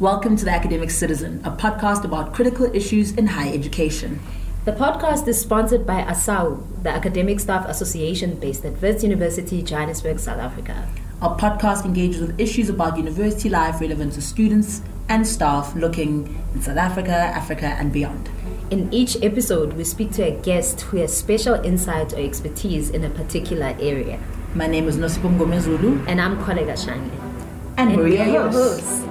Welcome to The Academic Citizen, a podcast about critical issues in higher education. The podcast is sponsored by ASAWU, the Academic Staff Association based at WITS University, Johannesburg, South Africa. Our podcast engages with issues about university life relevant to students and staff looking in South Africa, Africa and beyond. In each episode, we speak to a guest who has special insight or expertise in a particular area. My name is Nosipho Ngomezulu. And I'm Kholeka Shange. And we're your hosts.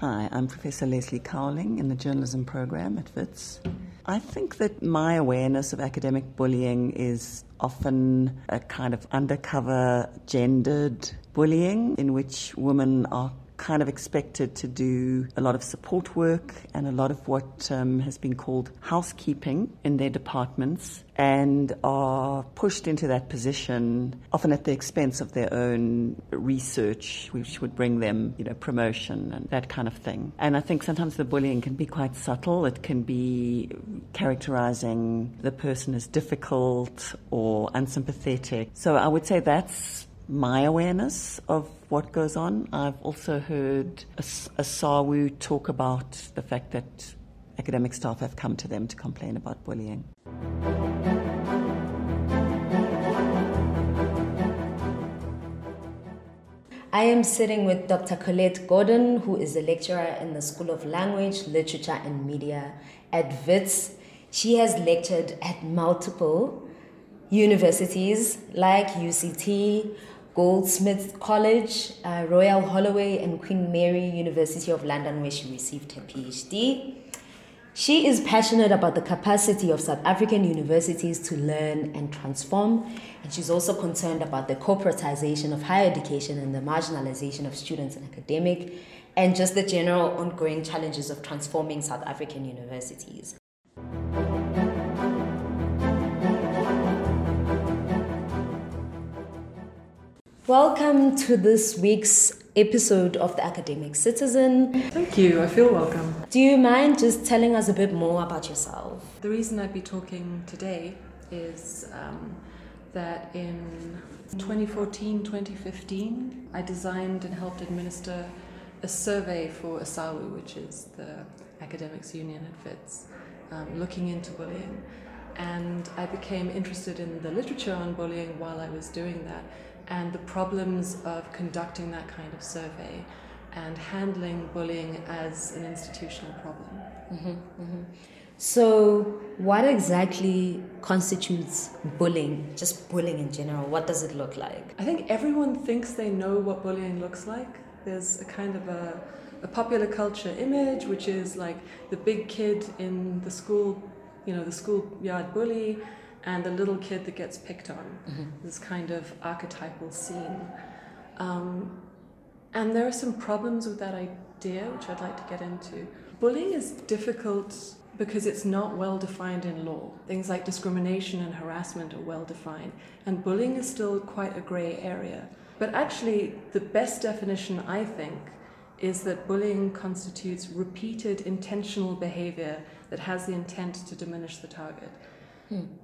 Hi, I'm Professor Leslie Cowling in the journalism program at WITS. I think that my awareness of academic bullying is often a kind of undercover, gendered bullying in which women are kind of expected to do a lot of support work and a lot of what has been called housekeeping in their departments, and are pushed into that position, often at the expense of their own research, which would bring them, promotion and that kind of thing. And I think sometimes the bullying can be quite subtle. It can be characterizing the person as difficult or unsympathetic. So I would say that's my awareness of what goes on. I've also heard ASAWU talk about the fact that academic staff have come to them to complain about bullying. I am sitting with Dr. Colette Gordon, who is a lecturer in the School of Language, Literature and Media at WITS. She has lectured at multiple universities like UCT, Goldsmiths College, Royal Holloway, and Queen Mary University of London, where she received her PhD. She is passionate about the capacity of South African universities to learn and transform, and she's also concerned about the corporatization of higher education and the marginalization of students and academic, and just the general ongoing challenges of transforming South African universities. Welcome to this week's episode of The Academic Citizen. Thank you, I feel welcome. Do you mind just telling us a bit more about yourself? The reason I'd be talking today is that in 2014-2015 I designed and helped administer a survey for ASAWU, which is the Academics Union at WITS, looking into bullying. And I became interested in the literature on bullying while I was doing that, and the problems of conducting that kind of survey and handling bullying as an institutional problem. Mm-hmm, mm-hmm. So what exactly constitutes bullying, just bullying in general? What does it look like? I think everyone thinks they know what bullying looks like. There's a kind of a popular culture image, which is like the big kid in the school, the schoolyard bully, and the little kid that gets picked on, mm-hmm. This kind of archetypal scene. And there are some problems with that idea, which I'd like to get into. Bullying is difficult because it's not well defined in law. Things like discrimination and harassment are well defined, and bullying is still quite a grey area. But actually, the best definition, I think, is that bullying constitutes repeated intentional behavior that has the intent to diminish the target.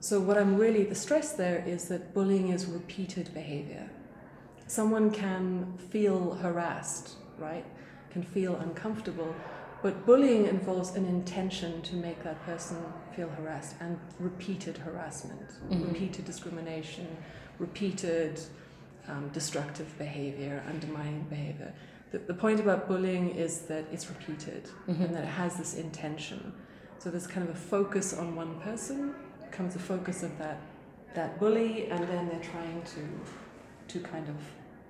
So what I'm really, the stress there is that bullying is repeated behavior. Someone can feel harassed, right? Can feel uncomfortable, but bullying involves an intention to make that person feel harassed, and repeated harassment, mm-hmm. repeated discrimination, repeated destructive behavior, undermining behavior. The point about bullying is that it's repeated, mm-hmm. and that it has this intention. So there's kind of a focus on one person, becomes the focus of that bully, and then they're trying to kind of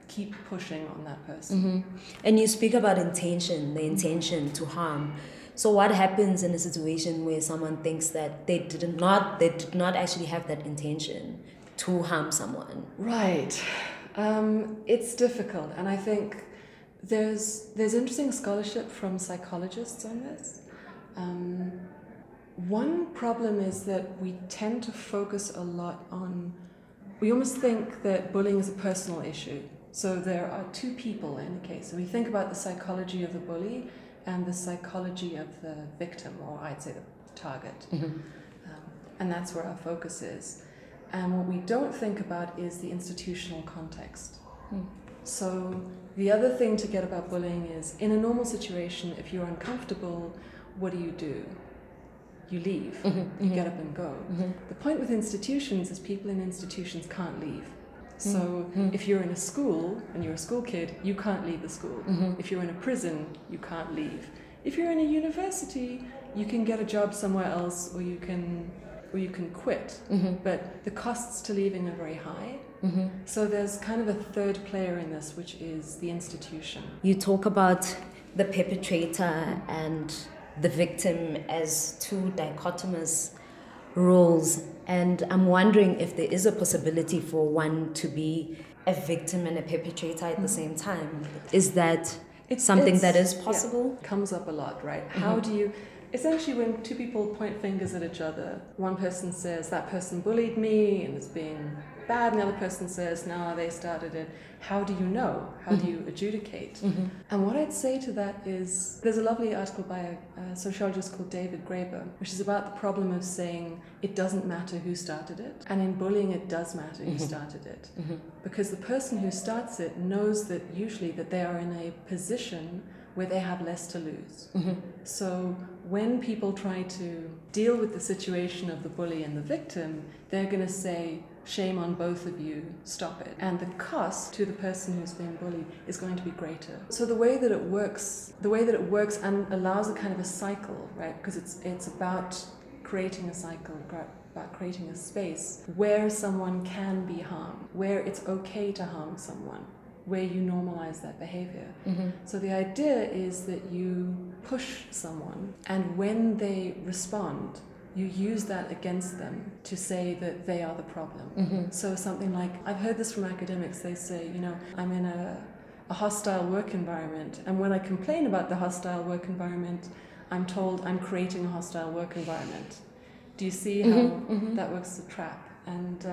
keep pushing on that person. Mm-hmm. And you speak about intention, the intention to harm. So what happens in a situation where someone thinks that they did not actually have that intention to harm someone? Right. It's difficult, and I think there's interesting scholarship from psychologists on this. One problem is that we tend to focus a lot on, we almost think that bullying is a personal issue. So there are two people in the case. And we think about the psychology of the bully and the psychology of the victim, or I'd say the target. Mm-hmm. And that's where our focus is. And what we don't think about is the institutional context. Mm. So the other thing to get about bullying is, in a normal situation, if you're uncomfortable, what do? You leave, mm-hmm, mm-hmm. You get up and go. Mm-hmm. The point with institutions is people in institutions can't leave. So mm-hmm. if you're in a school and you're a school kid, you can't leave the school. Mm-hmm. If you're in a prison, you can't leave. If you're in a university, you can get a job somewhere else, or you can quit. Mm-hmm. But the costs to leaving are very high. Mm-hmm. So there's kind of a third player in this, which is the institution. You talk about the perpetrator and the victim as two dichotomous roles, and I'm wondering if there is a possibility for one to be a victim and a perpetrator at mm-hmm. the same time. Is that something that is possible? Yeah, comes up a lot, right? Mm-hmm. How do you... Essentially, when two people point fingers at each other, one person says, that person bullied me and it's been bad, and the other person says, no, they started it. How do you know? How mm-hmm. do you adjudicate? Mm-hmm. And what I'd say to that is, there's a lovely article by a sociologist called David Graeber, which is about the problem of saying it doesn't matter who started it, and in bullying it does matter who mm-hmm. started it. Mm-hmm. Because the person who starts it knows that usually that they are in a position where they have less to lose. Mm-hmm. So when people try to deal with the situation of the bully and the victim, they're going to say, shame on both of you, stop it. And the cost to the person who's being bullied is going to be greater. So the way that it works and allows a kind of a cycle, right? Because it's about creating a cycle, about creating a space where someone can be harmed, where it's okay to harm someone, where you normalize that behavior. Mm-hmm. So the idea is that you push someone, and when they respond, you use that against them to say that they are the problem. Mm-hmm. So something like, I've heard this from academics, they say, you know, I'm in a hostile work environment, and when I complain about the hostile work environment, I'm told I'm creating a hostile work environment. Do you see how mm-hmm. that works as a trap? And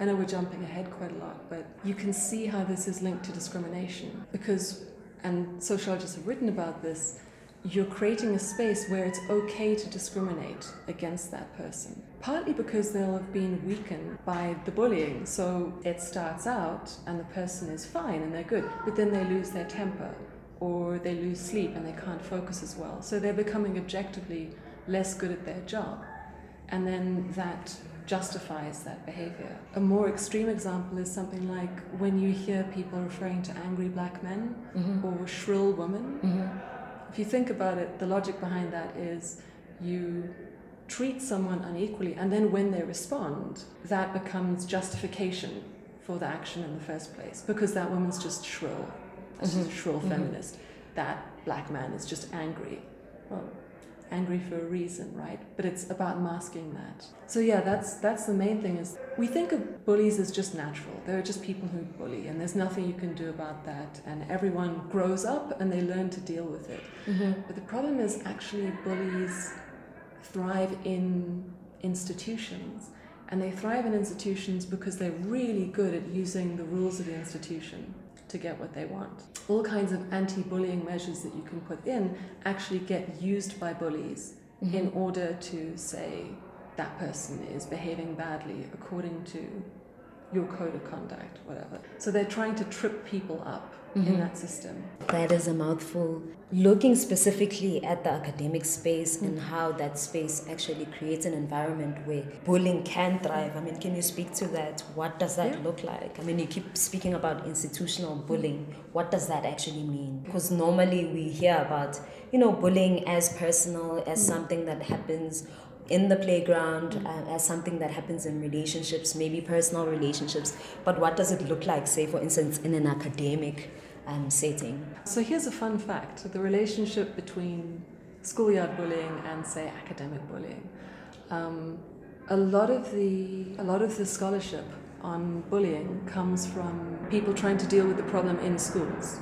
I know we're jumping ahead quite a lot, but you can see how this is linked to discrimination, because, and sociologists have written about this, you're creating a space where it's okay to discriminate against that person. Partly because they'll have been weakened by the bullying, so it starts out and the person is fine and they're good, but then they lose their temper, or they lose sleep and they can't focus as well. So they're becoming objectively less good at their job, and then that justifies that behavior. A more extreme example is something like when you hear people referring to angry black men mm-hmm. or shrill women. Mm-hmm. If you think about it, the logic behind that is you treat someone unequally, and then when they respond, that becomes justification for the action in the first place, because that woman's just shrill. That's mm-hmm. just a shrill mm-hmm. feminist. That black man is just angry. Well, angry for a reason, right? But it's about masking that. So yeah, that's the main thing, is we think of bullies as just natural. There are just people who bully, and there's nothing you can do about that, and everyone grows up and they learn to deal with it. Mm-hmm. But the problem is actually bullies thrive in institutions, and they thrive in institutions because they're really good at using the rules of the institution to get what they want. All kinds of anti-bullying measures that you can put in actually get used by bullies mm-hmm. in order to say that person is behaving badly according to your code of conduct, whatever. So they're trying to trip people up mm-hmm. in that system. That is a mouthful. Looking specifically at the academic space mm-hmm. and how that space actually creates an environment where bullying can thrive, I mean, can you speak to that? What does that look like? I mean, you keep speaking about institutional bullying. What does that actually mean? Because normally we hear about, you know, bullying as personal, as mm-hmm. something that happens in the playground, as something that happens in relationships, maybe personal relationships, but what does it look like, say, for instance, in an academic setting? So here's a fun fact, the relationship between schoolyard bullying and, say, academic bullying. A lot of the scholarship on bullying comes from people trying to deal with the problem in schools,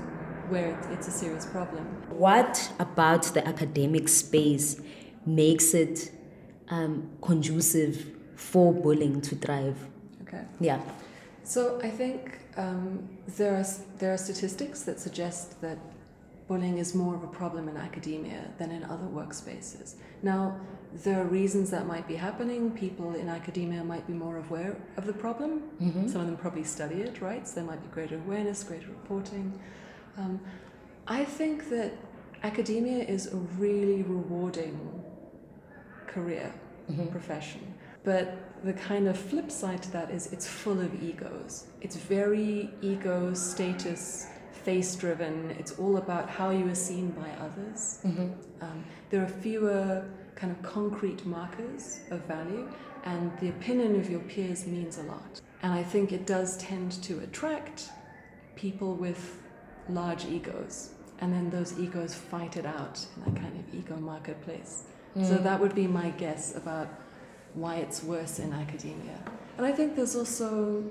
where it's a serious problem. What about the academic space makes it conducive for bullying to thrive? Okay. Yeah. So I think there are statistics that suggest that bullying is more of a problem in academia than in other workspaces. Now, there are reasons that might be happening. People in academia might be more aware of the problem. Mm-hmm. Some of them probably study it, right? So there might be greater awareness, greater reporting. I think that academia is a really rewarding career, mm-hmm. profession. But the kind of flip side to that is it's full of egos. It's very ego, status, face-driven. It's all about how you are seen by others. Mm-hmm. There are fewer kind of concrete markers of value, and the opinion of your peers means a lot. And I think it does tend to attract people with large egos, and then those egos fight it out in that kind of ego marketplace. Mm. So that would be my guess about why it's worse in academia. And I think there's also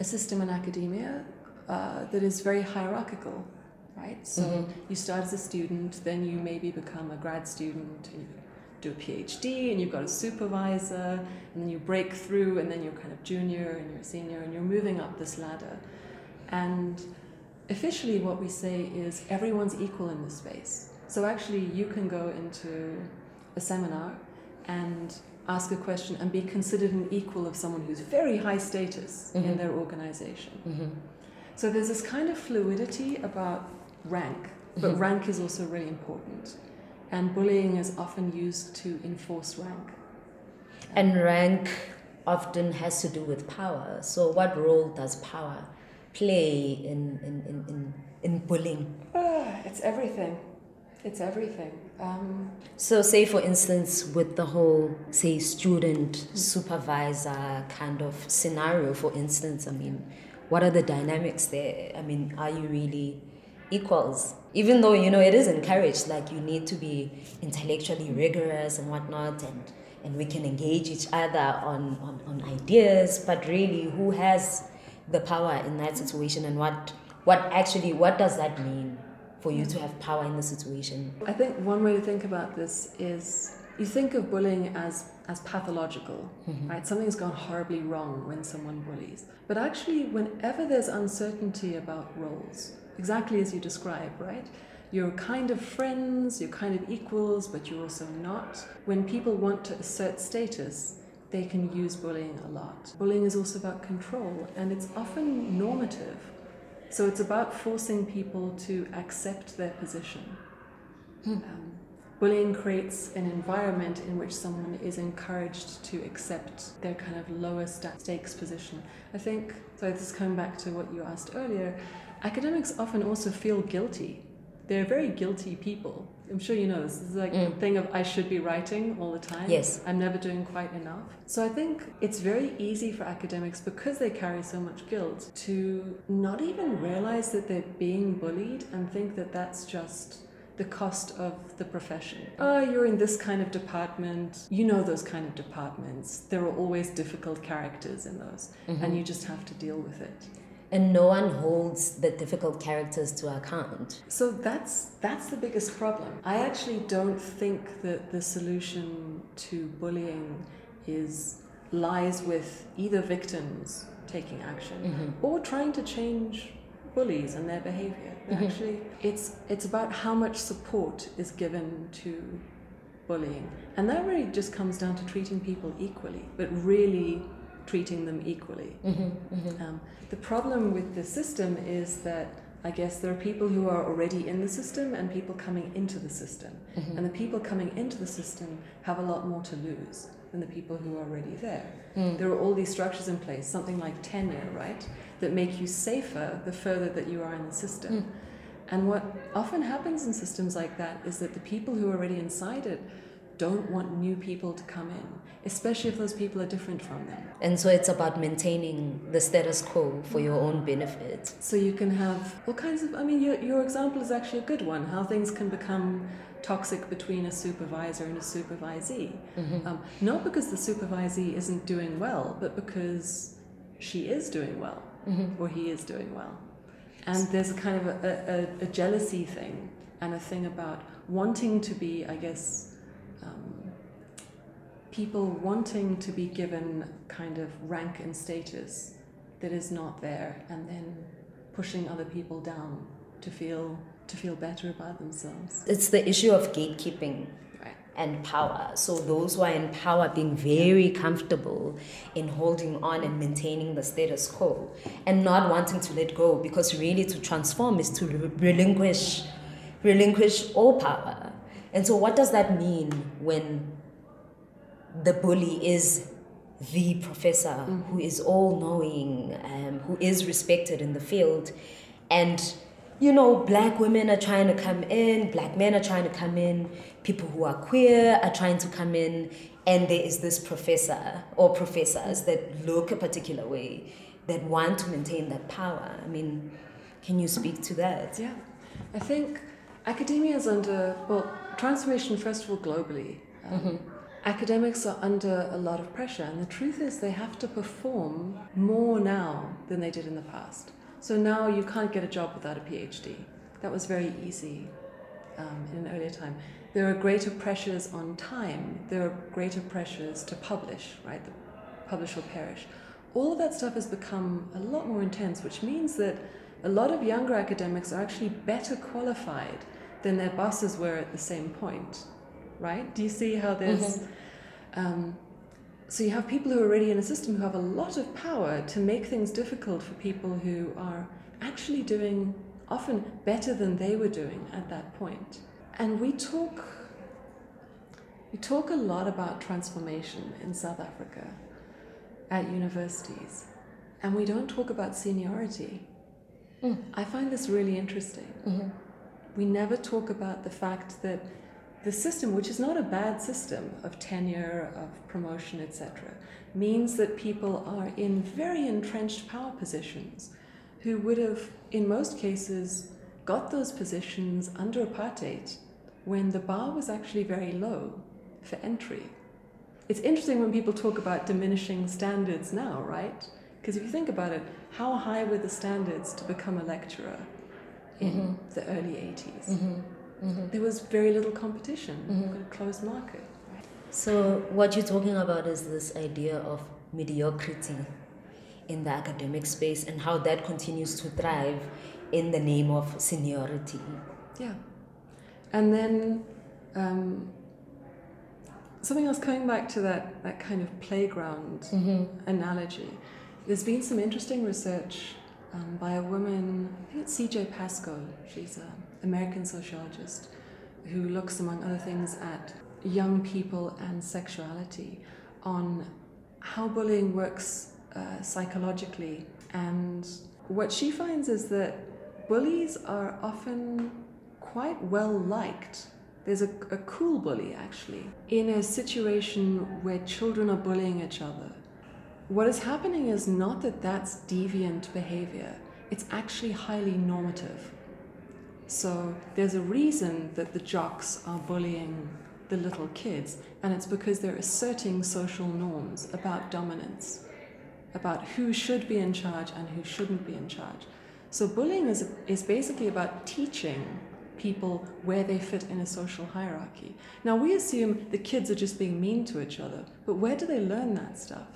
a system in academia that is very hierarchical, right? So mm-hmm. you start as a student, then you maybe become a grad student, and you do a PhD, and you've got a supervisor, and then you break through, and then you're kind of junior, and you're senior, and you're moving up this ladder. And officially what we say is everyone's equal in this space. So actually you can go into a seminar and ask a question and be considered an equal of someone who's very high status mm-hmm. in their organization. Mm-hmm. So there's this kind of fluidity about rank, but mm-hmm. rank is also really important. And bullying is often used to enforce rank. And rank often has to do with power. So what role does power play in bullying? It's everything. It's everything. So say, for instance, with the whole, say, student supervisor kind of scenario, for instance, I mean, what are the dynamics there? I mean, are you really equals? Even though, you know, it is encouraged, like you need to be intellectually rigorous and whatnot, and we can engage each other on ideas, but really who has the power in that situation, and what does that mean? For you to have power in the situation? I think one way to think about this is you think of bullying as pathological, mm-hmm. right? Something's gone horribly wrong when someone bullies. But actually, whenever there's uncertainty about roles, exactly as you describe, right? You're kind of friends, you're kind of equals, but you're also not. When people want to assert status, they can use bullying a lot. Bullying is also about control, and it's often normative. So it's about forcing people to accept their position. Bullying creates an environment in which someone is encouraged to accept their kind of lower stakes position. I think, so this is coming back to what you asked earlier, academics often also feel guilty. They're very guilty people. I'm sure you know this. This is like the thing of I should be writing all the time. Yes. I'm never doing quite enough. So I think it's very easy for academics, because they carry so much guilt, to not even realize that they're being bullied and think that that's just the cost of the profession. Oh, you're in this kind of department. You know those kind of departments. There are always difficult characters in those, mm-hmm. and you just have to deal with it. And no one holds the difficult characters to account. So that's the biggest problem. I actually don't think that the solution to bullying lies with either victims taking action mm-hmm. or trying to change bullies and their behavior. Mm-hmm. Actually, it's about how much support is given to bullying. And that really just comes down to treating people equally, but really treating them equally. Mm-hmm, mm-hmm. The problem with the system is that I guess there are people who are already in the system and people coming into the system. Mm-hmm. And the people coming into the system have a lot more to lose than the people who are already there. Mm. There are all these structures in place, something like tenure, right, that make you safer the further that you are in the system. Mm. And what often happens in systems like that is that the people who are already inside it don't want new people to come in, especially if those people are different from them. And so it's about maintaining the status quo for your own benefit. So you can have all kinds of, I mean, your example is actually a good one, how things can become toxic between a supervisor and a supervisee. Mm-hmm. Not because the supervisee isn't doing well, but because she is doing well, mm-hmm. or he is doing well. And there's a kind of a jealousy thing, and a thing about wanting to be, I guess, people wanting to be given kind of rank and status that is not there, and then pushing other people down to feel to feel better about themselves. It's the issue of gatekeeping and power. So those who are in power being very comfortable in holding on and maintaining the status quo and not wanting to let go, because really to transform is to relinquish all power. And so what does that mean when the bully is the professor who is all-knowing, who is respected in the field, and you know, black women are trying to come in, black men are trying to come in, people who are queer are trying to come in, and there is this professor or professors that look a particular way, that want to maintain that power. I mean, can you speak to that? Yeah, I think academia is under, transformation first of all globally. Academics are under a lot of pressure, and the truth is they have to perform more now than they did in the past. So now you can't get a job without a PhD. That was very easy in an earlier time. There are greater pressures on time. There are greater pressures to publish, right? The publish or perish. All of that stuff has become a lot more intense, which means that a lot of younger academics are actually better qualified than their bosses were at the same point, right? Do you see how there's... So you have people who are already in a system who have a lot of power to make things difficult for people who are actually doing often better than they were doing at that point. And we talk a lot about transformation in South Africa at universities, and we don't talk about seniority. I find this really interesting. We never talk about the fact that the system, which is not a bad system, of tenure, of promotion, etc., means that people are in very entrenched power positions who would have, in most cases, got those positions under apartheid when the bar was actually very low for entry. It's interesting when people talk about diminishing standards now, right? Because if you think about it, how high were the standards to become a lecturer in the early 80s? There was very little competition, a closed market. Right? So what you're talking about is this idea of mediocrity in the academic space and how that continues to thrive in the name of seniority. Yeah. And then something else, coming back to that kind of playground analogy, there's been some interesting research by a woman, I think it's CJ Pascoe. She's a American sociologist who looks, among other things, at young people and sexuality, on how bullying works psychologically. And what she finds is that bullies are often quite well liked. There's a cool bully, actually, in a situation where children are bullying each other. What is happening is not that that's deviant behavior. It's actually highly normative. So there's a reason that the jocks are bullying the little kids, and it's because they're asserting social norms about dominance, about who should be in charge and who shouldn't be in charge. So bullying is basically about teaching people where they fit in a social hierarchy. Now, we assume the kids are just being mean to each other, but where do they learn that stuff?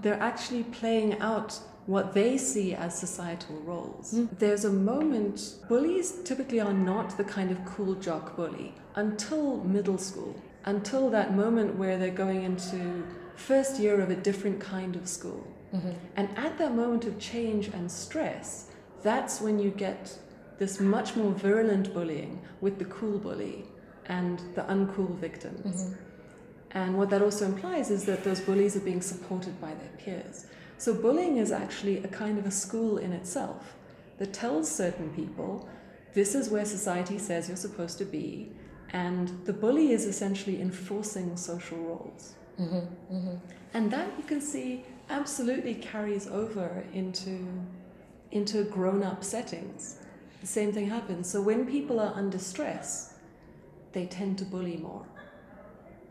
They're actually playing out what they see as societal roles. There's a moment, bullies typically are not the kind of cool jock bully until middle school, until that moment where they're going into first year of a different kind of school. And at that moment of change and stress, that's when you get this much more virulent bullying with the cool bully and the uncool victims. And what that also implies is that those bullies are being supported by their peers. So bullying is actually a kind of a school in itself that tells certain people, this is where society says you're supposed to be, and the bully is essentially enforcing social roles. And that, you can see, absolutely carries over into grown-up settings. The same thing happens. So when people are under stress, they tend to bully more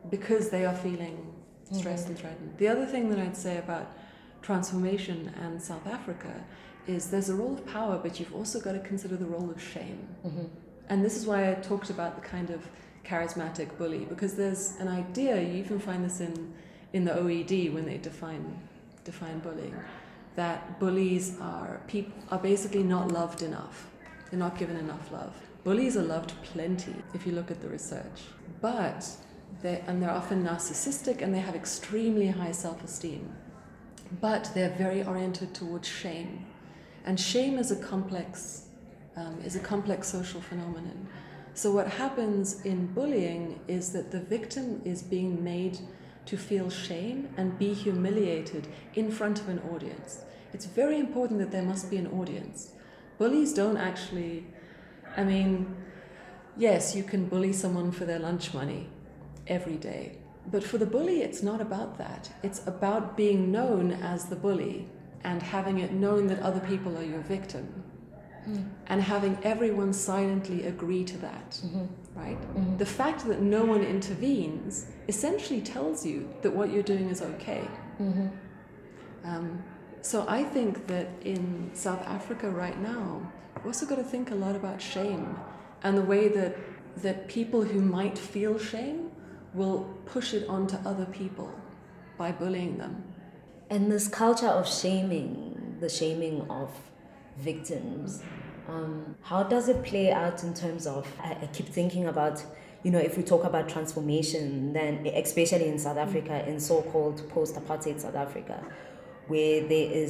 because they are feeling stressed and threatened. The other thing that I'd say about transformation and South Africa is there's a role of power, but you've also got to consider the role of shame. And this is why I talked about the kind of charismatic bully, because there's an idea, you even find this in the OED when they define bullying, that bullies are basically not loved enough. They're not given enough love. Bullies are loved plenty, if you look at the research. But they're often narcissistic and they have extremely high self-esteem. But they're very oriented towards shame. And shame is a complex social phenomenon. So what happens in bullying is that the victim is being made to feel shame and be humiliated in front of an audience. It's very important that there must be an audience. Bullies don't actually, I mean, yes, you can bully someone for their lunch money every day, but for the bully, it's not about that. It's about being known as the bully and having it known that other people are your victim. Mm. And having everyone silently agree to that, mm-hmm. right? Mm-hmm. The fact that no one intervenes essentially tells you that what you're doing is okay. Mm-hmm. So I think that in South Africa right now, we've also got to think a lot about shame and the way that people who might feel shame will push it onto other people by bullying them. And this culture of shaming, the shaming of victims, how does it play out in terms of, I keep thinking about, you know, if we talk about transformation, then especially in South Africa, in so-called post-apartheid South Africa, where there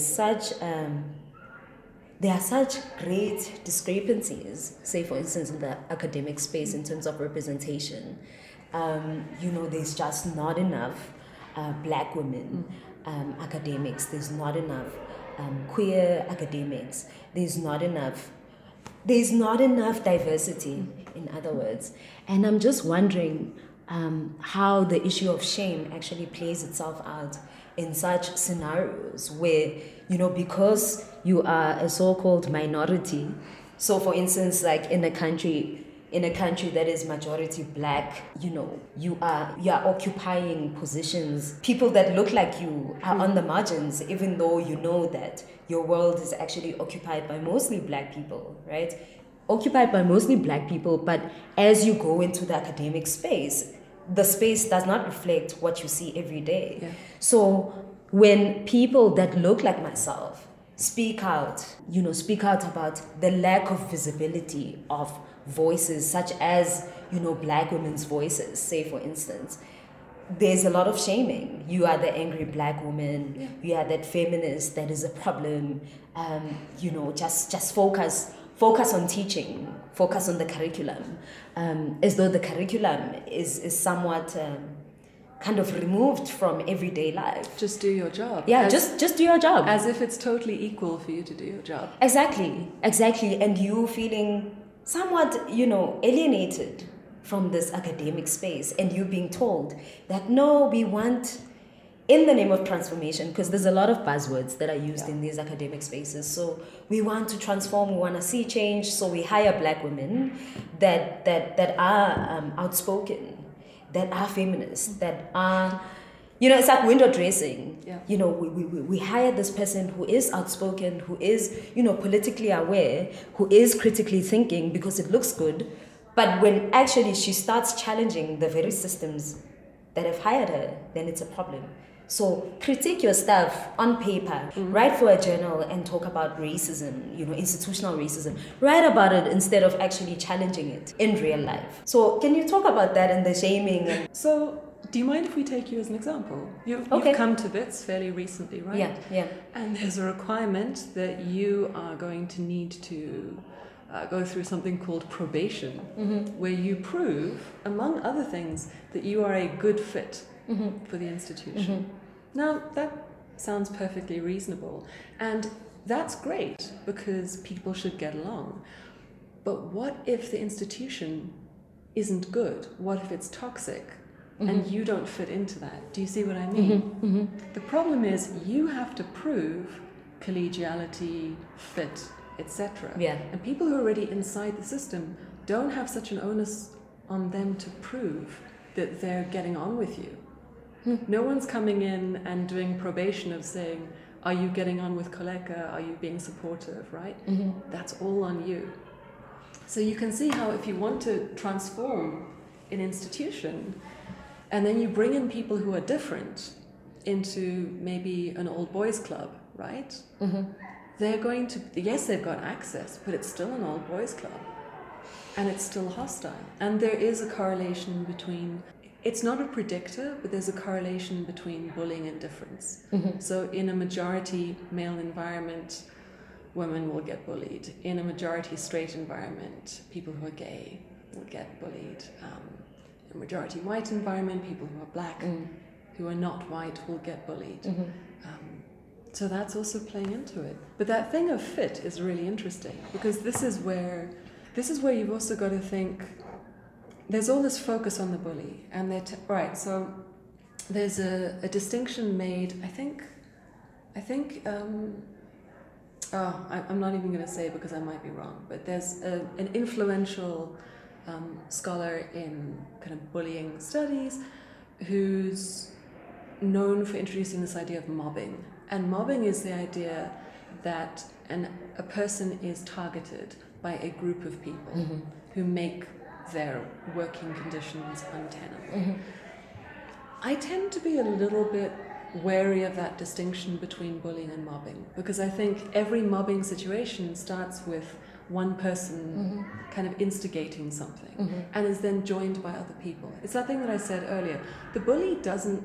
are such great discrepancies, say for instance in the academic space in terms of representation, you know, there's just not enough black women academics, there's not enough queer academics, there's not enough diversity, in other words. And I'm just wondering how the issue of shame actually plays itself out in such scenarios where, you know, because you are a so-called minority, so for instance, like in a country that is majority black, you know, you are occupying positions. People that look like you are on the margins, even though you know that your world is actually occupied by mostly black people, right? Occupied by mostly black people, but as you go into the academic space, the space does not reflect what you see every day. Yeah. So when people that look like myself speak out about the lack of visibility of voices such as, you know, black women's voices, say for instance, there's a lot of shaming. You are the angry black woman, yeah. You are that feminist, that is a problem, you know, just focus on teaching, focus on the curriculum, as though the curriculum is somewhat kind of removed from everyday life. Just do your job. Yeah, just do your job. As if it's totally equal for you to do your job. Exactly. And you feeling somewhat, you know, alienated from this academic space, and you being told that no, we want, in the name of transformation, because there's a lot of buzzwords that are used in these academic spaces. So we want to transform, we want to see change, so we hire black women that are outspoken, that are feminists, that are, you know, it's like window dressing. Yeah. You know, we hire this person who is outspoken, who is, you know, politically aware, who is critically thinking because it looks good. But when actually she starts challenging the very systems that have hired her, then it's a problem. So critique your stuff on paper, write for a journal and talk about racism, you know, institutional racism. Write about it instead of actually challenging it in real life. So can you talk about that and the shaming? So do you mind if we take you as an example? You've come to WITS fairly recently, right? Yeah. And there's a requirement that you are going to need to go through something called probation, where you prove, among other things, that you are a good fit for the institution. Now, that sounds perfectly reasonable, and that's great because people should get along. But what if the institution isn't good? What if it's toxic and you don't fit into that? Do you see what I mean? The problem is you have to prove collegiality, fit, etc. Yeah. And people who are already inside the system don't have such an onus on them to prove that they're getting on with you. No one's coming in and doing probation of saying, are you getting on with Kholeka? Are you being supportive, right? That's all on you. So you can see how if you want to transform an institution and then you bring in people who are different into maybe an old boys club, right? they're going to, yes, they've got access, but it's still an old boys club and it's still hostile. And there is a correlation between, it's not a predictor, but there's a correlation between bullying and difference. Mm-hmm. So in a majority male environment, women will get bullied. In a majority straight environment, people who are gay will get bullied. In a majority white environment, people who are black, who are not white, will get bullied. Mm-hmm. So that's also playing into it. But that thing of fit is really interesting, because this is where you've also got to think, there's all this focus on the bully, and they're right. So there's a distinction made. I think. I'm not even going to say, because I might be wrong, but there's an influential scholar in kind of bullying studies who's known for introducing this idea of mobbing. And mobbing is the idea that a person is targeted by a group of people mm-hmm. who make their working conditions untenable. Mm-hmm. I tend to be a little bit wary of that distinction between bullying and mobbing, because I think every mobbing situation starts with one person mm-hmm. kind of instigating something mm-hmm. and is then joined by other people. It's that thing that I said earlier. The bully doesn't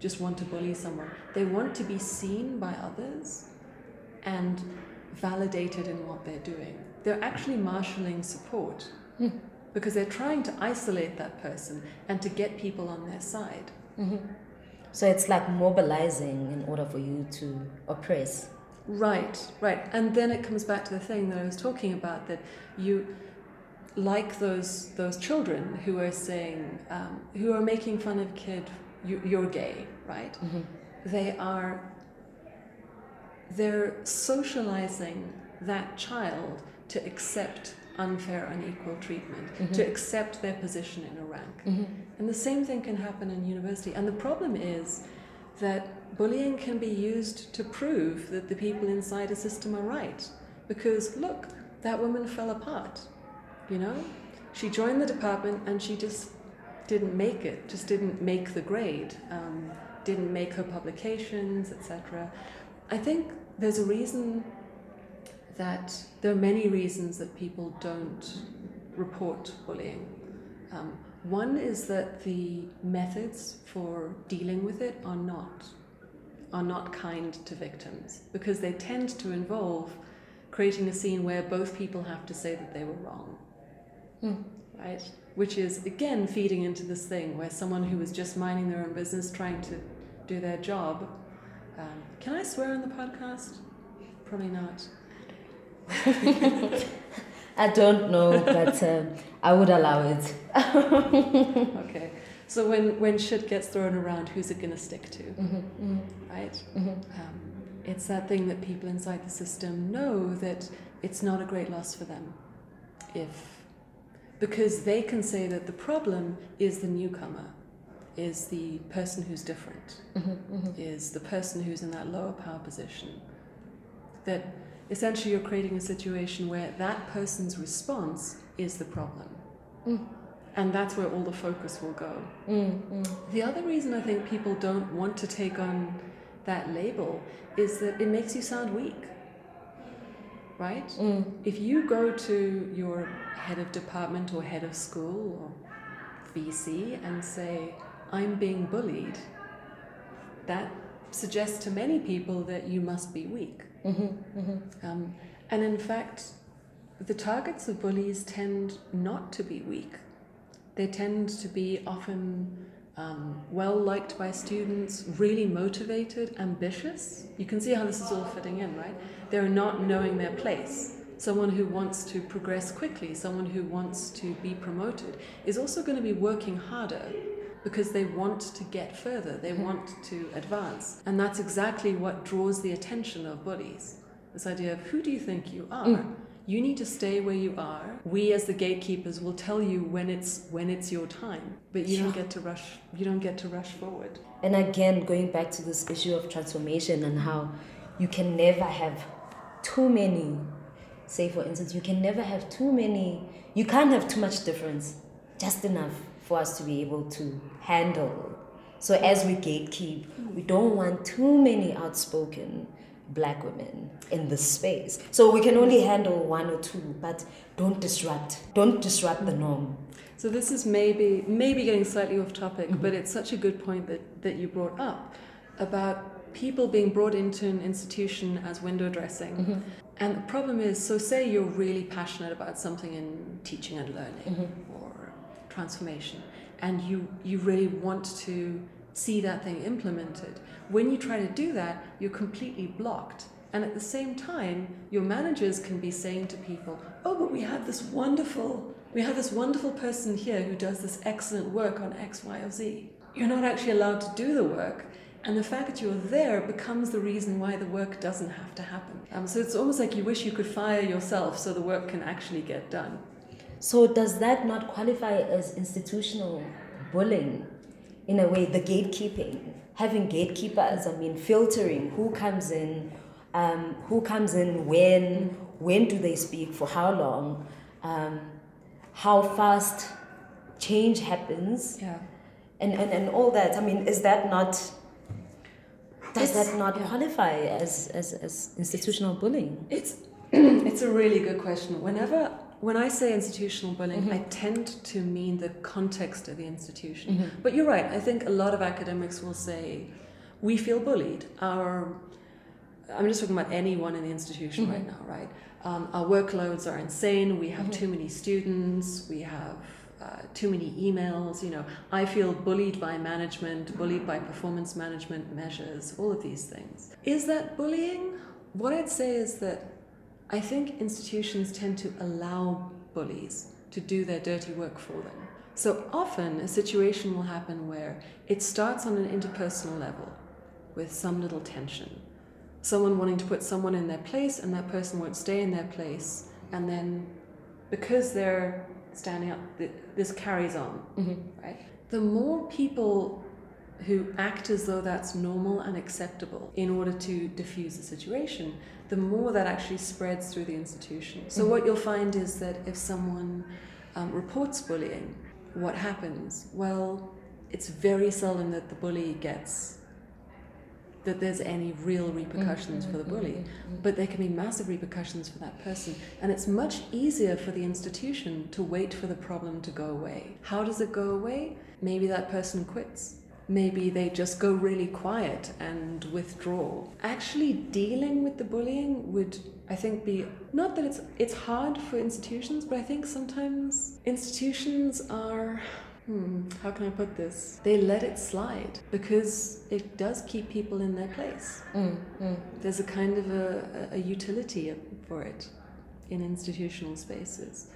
just want to bully someone. They want to be seen by others and validated in what they're doing. They're actually marshalling support mm-hmm. because they're trying to isolate that person and to get people on their side. Mm-hmm. So it's like mobilizing in order for you to oppress. Right. And then it comes back to the thing that I was talking about, that you, like those children who are saying, who are making fun of kid, you're gay, right? Mm-hmm. They're socializing that child to accept unfair, unequal treatment, mm-hmm. to accept their position in a rank. Mm-hmm. And the same thing can happen in university. And the problem is that bullying can be used to prove that the people inside a system are right. Because, look, that woman fell apart, you know? She joined the department and she just didn't make it, just didn't make the grade, didn't make her publications, etc. I think there's a reason that there are many reasons that people don't report bullying. One is that the methods for dealing with it are not kind to victims, because they tend to involve creating a scene where both people have to say that they were wrong, right? Which is, again, feeding into this thing where someone who was just minding their own business, trying to do their job. Can I swear on the podcast? Probably not. I don't know, but I would allow it. Okay. So when shit gets thrown around, who's it going to stick to? Mm-hmm, mm-hmm. Right? Mm-hmm. It's that thing that people inside the system know that it's not a great loss for them. Because they can say that the problem is the newcomer, is the person who's different, mm-hmm, mm-hmm. is the person who's in that lower power position. That essentially you're creating a situation where that person's response is the problem. Mm. And that's where all the focus will go. Mm, mm. The other reason I think people don't want to take on that label is that it makes you sound weak, right? Mm. If you go to your head of department or head of school or VC and say, I'm being bullied, that suggests to many people that you must be weak. Mm-hmm, mm-hmm. And in fact, the targets of bullies tend not to be weak. They tend to be often well-liked by students, really motivated, ambitious. You can see how this is all fitting in, right? They're not knowing their place. Someone who wants to progress quickly, someone who wants to be promoted, is also going to be working harder, because they want to get further, they want to advance. And that's exactly what draws the attention of bullies. This idea of, who do you think you are? Mm. You need to stay where you are. We as the gatekeepers will tell you when it's your time, but you don't get to rush. You don't get to rush forward. And again, going back to this issue of transformation and how you can never have too many, say for instance, you can't have too much difference, just enough for us to be able to handle. So as we gatekeep, we don't want too many outspoken black women in this space. So we can only handle one or two, but don't disrupt the norm. So this is maybe getting slightly off topic, mm-hmm. but it's such a good point that you brought up about people being brought into an institution as window dressing. Mm-hmm. And the problem is, so say you're really passionate about something in teaching and learning mm-hmm. or transformation, and you really want to see that thing implemented. When you try to do that, you're completely blocked. And at the same time, your managers can be saying to people, oh, but we have this wonderful person here who does this excellent work on X, Y, or Z. You're not actually allowed to do the work. And the fact that you're there becomes the reason why the work doesn't have to happen. So it's almost like you wish you could fire yourself so the work can actually get done. So does that not qualify as institutional bullying? In a way, the gatekeeping, having gatekeepers, filtering who comes in, when do they speak, for how long, how fast change happens, yeah. and all that. Is that not... Does that not qualify as institutional bullying? It's a really good question. When I say institutional bullying, mm-hmm. I tend to mean the context of the institution. Mm-hmm. But you're right, I think a lot of academics will say, we feel bullied. I'm just talking about anyone in the institution mm-hmm. right now, right? Our workloads are insane, we have mm-hmm. too many students, we have too many emails, I feel bullied by management, bullied by performance management measures, all of these things. Is that bullying? What I'd say is that I think institutions tend to allow bullies to do their dirty work for them. So often a situation will happen where it starts on an interpersonal level with some little tension. Someone wanting to put someone in their place and that person won't stay in their place, and then because they're standing up, this carries on, mm-hmm. right? The more people who act as though that's normal and acceptable in order to diffuse the situation, the more that actually spreads through the institution. So mm-hmm. what you'll find is that if someone reports bullying, what happens? Well, it's very seldom that the bully gets that there's any real repercussions mm-hmm. for the bully, mm-hmm. but there can be massive repercussions for that person. And it's much easier for the institution to wait for the problem to go away. How does it go away? Maybe that person quits. Maybe they just go really quiet and withdraw. Actually dealing with the bullying would, I think, be, not that it's hard for institutions, but I think sometimes institutions are, how can I put this? They let it slide because it does keep people in their place. There's a kind of a utility for it in institutional spaces.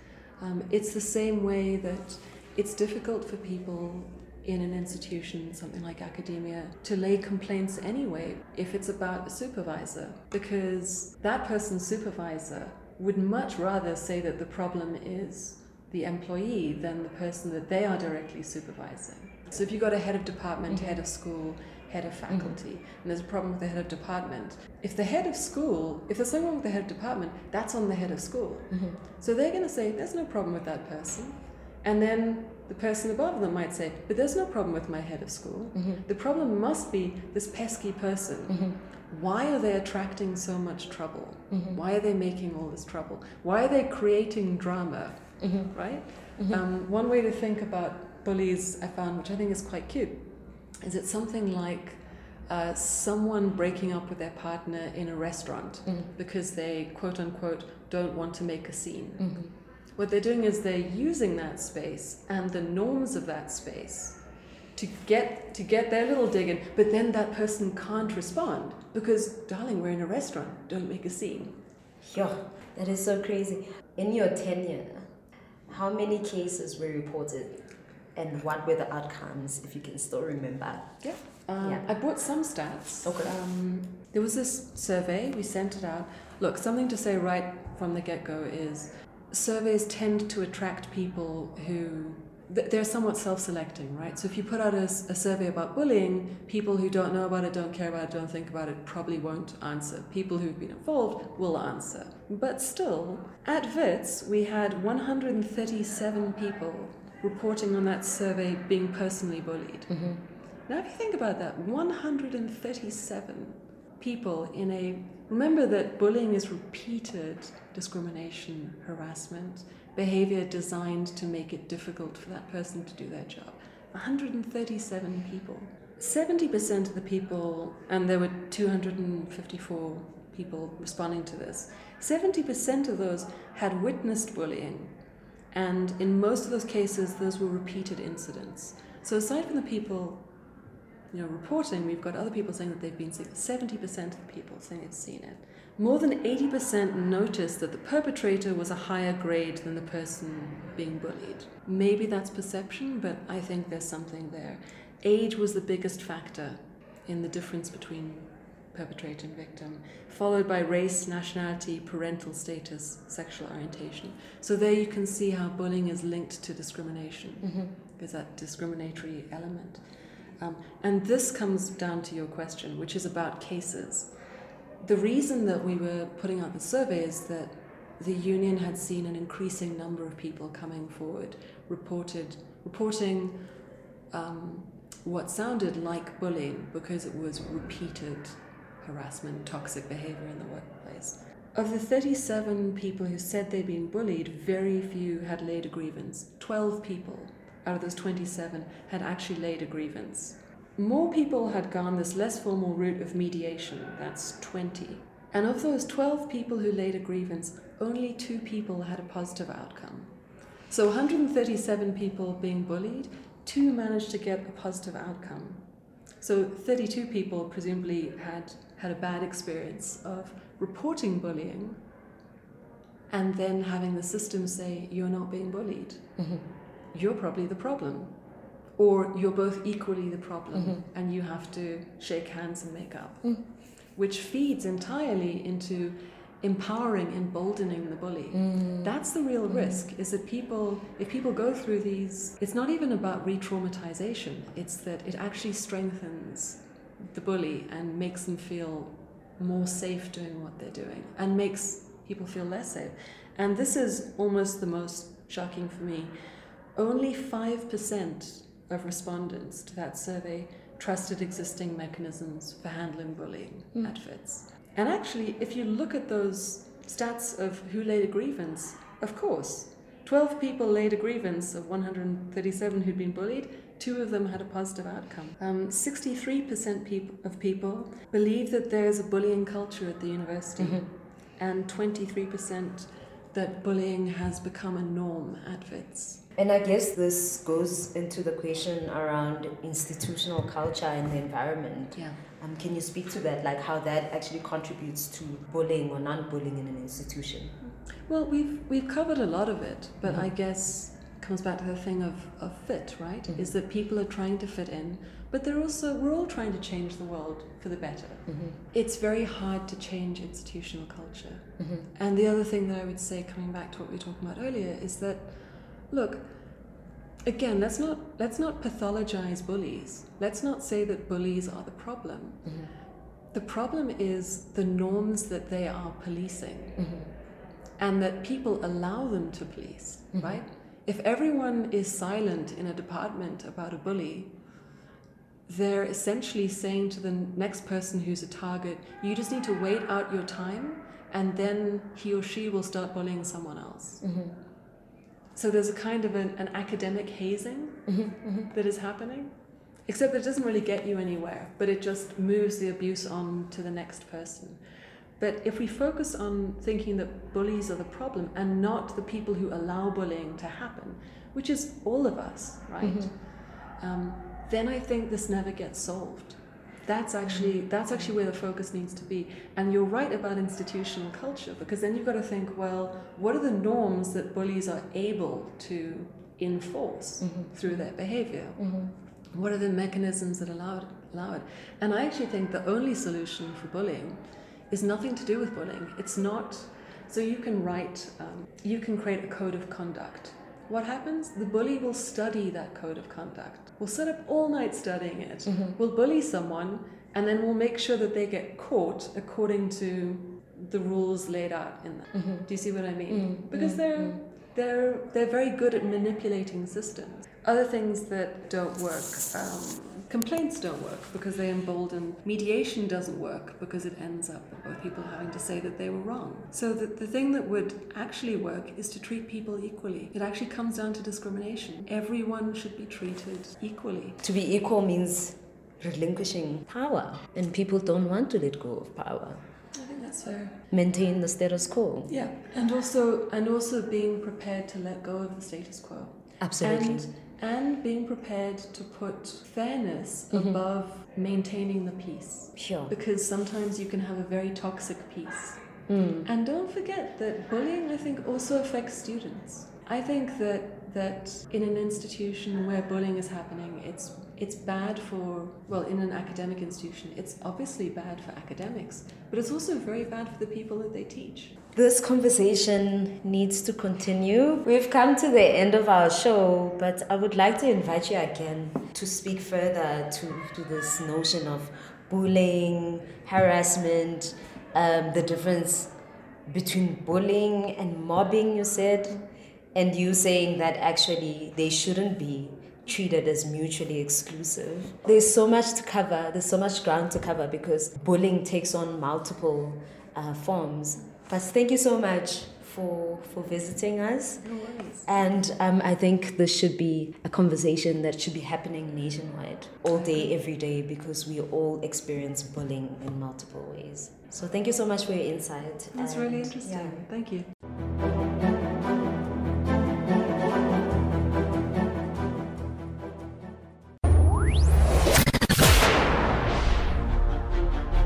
It's the same way that it's difficult for people in an institution, something like academia, to lay complaints anyway if it's about a supervisor, because that person's supervisor would much rather say that the problem is the employee than the person that they are directly supervising. So if you've got a head of department, mm-hmm. head of school, head of faculty, mm-hmm. and there's a problem with the head of department, if there's something wrong with the head of department, that's on the head of school. Mm-hmm. So they're going to say, there's no problem with that person. And then the person above them might say, but there's no problem with my head of school. Mm-hmm. The problem must be this pesky person. Mm-hmm. Why are they attracting so much trouble? Mm-hmm. Why are they making all this trouble? Why are they creating drama, mm-hmm. right? Mm-hmm. One way to think about bullies I found, which I think is quite cute, is it's something like someone breaking up with their partner in a restaurant mm-hmm. because they, quote unquote, don't want to make a scene. Mm-hmm. What they're doing is they're using that space and the norms of that space to get their little dig in, but then that person can't respond because, darling, we're in a restaurant, don't make a scene. Yeah, that is so crazy. In your tenure, how many cases were reported and what were the outcomes, if you can still remember? Yeah, I brought some stats. Okay. There was this survey, we sent it out. Look, something to say right from the get-go is, surveys tend to attract people who, they're somewhat self-selecting, right? So if you put out a survey about bullying, people who don't know about it, don't care about it, don't think about it, probably won't answer. People who've been involved will answer. But still, at WITS, we had 137 people reporting on that survey being personally bullied. Mm-hmm. Now if you think about that, 137 people in a... Remember that bullying is repeated discrimination, harassment, behavior designed to make it difficult for that person to do their job. 137 people. 70% of the people, and there were 254 people responding to this, 70% of those had witnessed bullying. And in most of those cases, those were repeated incidents. So aside from the people, you know, reporting, we've got other people saying that they've been sick. 70% of the people saying they've seen it. More than 80% noticed that the perpetrator was a higher grade than the person being bullied. Maybe that's perception, but I think there's something there. Age was the biggest factor in the difference between perpetrator and victim, followed by race, nationality, parental status, sexual orientation. So there you can see how bullying is linked to discrimination. Mm-hmm. There's that discriminatory element. And this comes down to your question, which is about cases. The reason that we were putting out the survey is that the union had seen an increasing number of people coming forward, reporting what sounded like bullying because it was repeated harassment, toxic behavior in the workplace. Of the 37 people who said they'd been bullied, very few had laid a grievance. 12 people out of those 27 had actually laid a grievance. More people had gone this less formal route of mediation, that's 20. And of those 12 people who laid a grievance, only 2 people had a positive outcome. So 137 people being bullied, 2 managed to get a positive outcome. So 32 people presumably had a bad experience of reporting bullying and then having the system say, you're not being bullied. Mm-hmm. You're probably the problem. Or you're both equally the problem, mm-hmm. and you have to shake hands and make up. Mm. Which feeds entirely into empowering, emboldening the bully. Mm. That's the real risk, is that if people go through these, it's not even about re-traumatization, it's that it actually strengthens the bully and makes them feel more safe doing what they're doing, and makes people feel less safe. And this is almost the most shocking for me. Only 5% of respondents to that survey trusted existing mechanisms for handling bullying at FITS. And actually, if you look at those stats of who laid a grievance, of course, 12 people laid a grievance of 137 who'd been bullied, 2 of them had a positive outcome. 63% of people believe that there's a bullying culture at the university, mm-hmm. and 23% that bullying has become a norm at FITS. And I guess this goes into the question around institutional culture and the environment. Yeah. Can you speak to that, like how that actually contributes to bullying or non-bullying in an institution? Well, we've covered a lot of it, but mm-hmm. I guess it comes back to the thing of fit, right? Mm-hmm. Is that people are trying to fit in, but we're all trying to change the world for the better. Mm-hmm. It's very hard to change institutional culture. Mm-hmm. And the other thing that I would say, coming back to what we were talking about earlier, is that, look, again, let's not pathologize bullies. Let's not say that bullies are the problem. Mm-hmm. The problem is the norms that they are policing, mm-hmm. and that people allow them to police, mm-hmm. right? If everyone is silent in a department about a bully, they're essentially saying to the next person who's a target, you just need to wait out your time, and then he or she will start bullying someone else. Mm-hmm. So there's a kind of an academic hazing mm-hmm, mm-hmm. that is happening, except that it doesn't really get you anywhere, but it just moves the abuse on to the next person. But if we focus on thinking that bullies are the problem and not the people who allow bullying to happen, which is all of us, right? Mm-hmm. Then I think this never gets solved. That's actually where the focus needs to be. And you're right about institutional culture, because then you've got to think, well, what are the norms that bullies are able to enforce mm-hmm. through their behavior? Mm-hmm. What are the mechanisms that allow it? And I actually think the only solution for bullying is nothing to do with bullying. It's not, so you can write, you can create a code of conduct. What happens? The bully will study that code of conduct. We'll sit up all night studying it. Mm-hmm. We'll bully someone, and then we'll make sure that they get caught according to the rules laid out in that. Mm-hmm. Do you see what I mean? Mm-hmm. Because they're very good at manipulating systems. Other things that don't work, Complaints don't work because they embolden. Mediation doesn't work because it ends up with both people having to say that they were wrong. So the thing that would actually work is to treat people equally. It actually comes down to discrimination. Everyone should be treated equally. To be equal means relinquishing power, and people don't want to let go of power. I think that's fair. Maintain the status quo. Yeah, and also being prepared to let go of the status quo. Absolutely. And being prepared to put fairness above maintaining the peace. Sure. Because sometimes you can have a very toxic peace. Mm. And don't forget that bullying, I think, also affects students. I think that in an institution where bullying is happening, it's bad for, well, in an academic institution, it's obviously bad for academics, but it's also very bad for the people that they teach. This conversation needs to continue. We've come to the end of our show, but I would like to invite you again to speak further to this notion of bullying, harassment, the difference between bullying and mobbing, you said, and you saying that actually they shouldn't be treated as mutually exclusive. There's so much to cover, there's so much ground to cover because bullying takes on multiple forms. But thank you so much for visiting us. No worries. And I think this should be a conversation that should be happening nationwide, all day, every day, because we all experience bullying in multiple ways. So thank you so much for your insight. That's really interesting. Yeah. Thank you.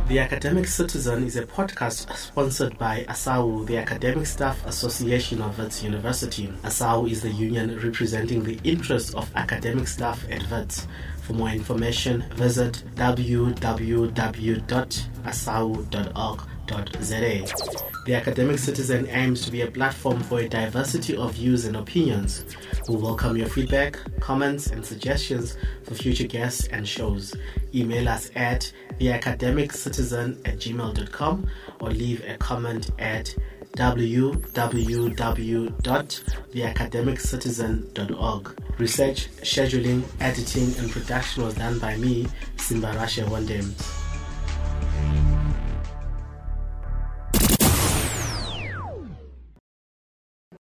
The Academic Citizen is a podcast sponsored by ASAWU, the Academic Staff Association of WITS University. ASAWU is the union representing the interests of academic staff at WITS. For more information, visit www.asawu.org.za. The Academic Citizen aims to be a platform for a diversity of views and opinions. We welcome your feedback, comments, and suggestions for future guests and shows. Email us at theacademiccitizen@gmail.com or leave a comment at www.theacademiccitizen.org. Research, scheduling, editing, and production was done by me, Simbarashe Honde.